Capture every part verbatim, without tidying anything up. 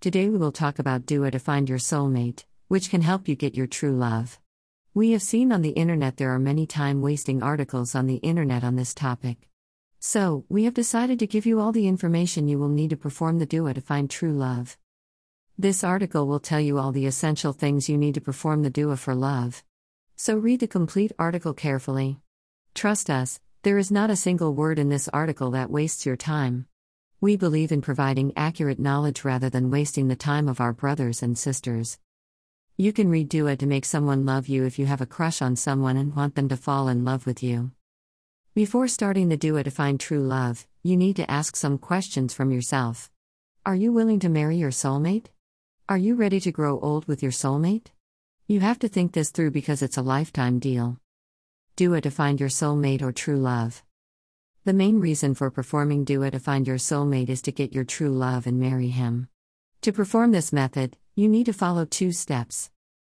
Today we will talk about Dua to find your soulmate, which can help you get your true love. We have seen on the internet there are many time-wasting articles on the internet on this topic. So, we have decided to give you all the information you will need to perform the Dua to find true love. This article will tell you all the essential things you need to perform the Dua for love. So read the complete article carefully. Trust us, there is not a single word in this article that wastes your time. We believe in providing accurate knowledge rather than wasting the time of our brothers and sisters. You can read Dua to make someone love you if you have a crush on someone and want them to fall in love with you. Before starting the Dua to find true love, you need to ask some questions from yourself. Are you willing to marry your soulmate? Are you ready to grow old with your soulmate? You have to think this through because it's a lifetime deal. Dua to find your soulmate or true love. The main reason for performing Dua to find your soulmate is to get your true love and marry him. To perform this method, you need to follow two steps.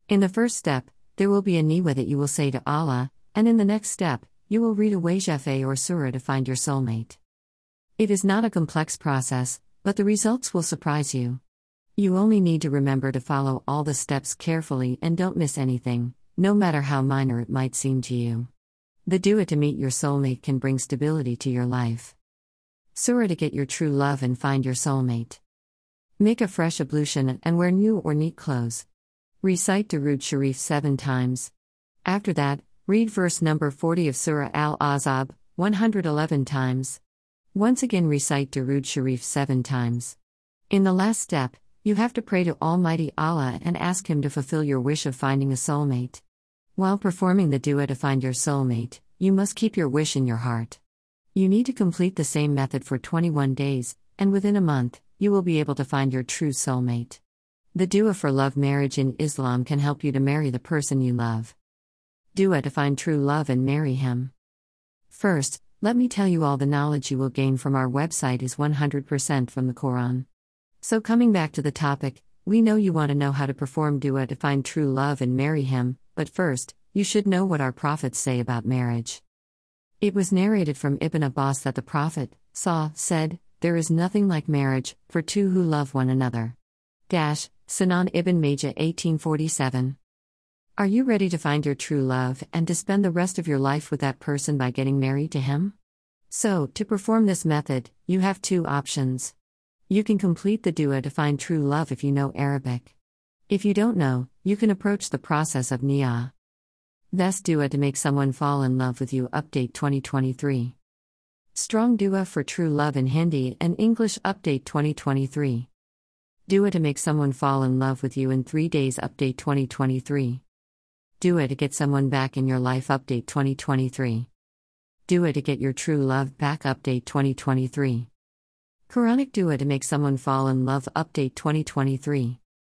In the first step, there will be a niyah that you will say to Allah, and in the next step, you will read a wazifa or surah to find your soulmate. It is not a complex process, but the results will surprise you. You only need to remember to follow all the steps carefully and don't miss anything, no matter how minor it might seem to you. The Dua to meet your soulmate can bring stability to your life. Surah to get your true love and find your soulmate. Make a fresh ablution and wear new or neat clothes. Recite Darud Sharif seven times. After that, read verse number forty of Surah al-Azab, one hundred eleven times. Once again recite Darud Sharif seven times. In the last step, you have to pray to Almighty Allah and ask Him to fulfill your wish of finding a soulmate. While performing the Dua to find your soulmate, you must keep your wish in your heart. You need to complete the same method for twenty-one days, and within a month, you will be able to find your true soulmate. The Dua for love marriage in Islam can help you to marry the person you love. Dua to find true love and marry him. First, let me tell you all the knowledge you will gain from our website is one hundred percent from the Quran. So coming back to the topic, we know you want to know how to perform Dua to find true love and marry him, but first, you should know what our prophets say about marriage. It was narrated from Ibn Abbas that the Prophet, saw, said, "There is nothing like marriage, for two who love one another." Dash, Sunan Ibn Majah eighteen forty-seven. Are you ready to find your true love and to spend the rest of your life with that person by getting married to him? So, to perform this method, you have two options. You can complete the Dua to find true love if you know Arabic. If you don't know, you can approach the process of Niyah. Best Dua to make someone fall in love with you. Update twenty twenty-three. Strong Dua for True Love in Hindi and English. Update twenty twenty-three. Dua to make someone fall in love with you in three days. Update twenty twenty-three. Dua to get someone back in your life. Update twenty twenty-three. Dua to get your true love back. Update twenty twenty-three. Quranic Dua to make someone fall in love. Update twenty twenty-three.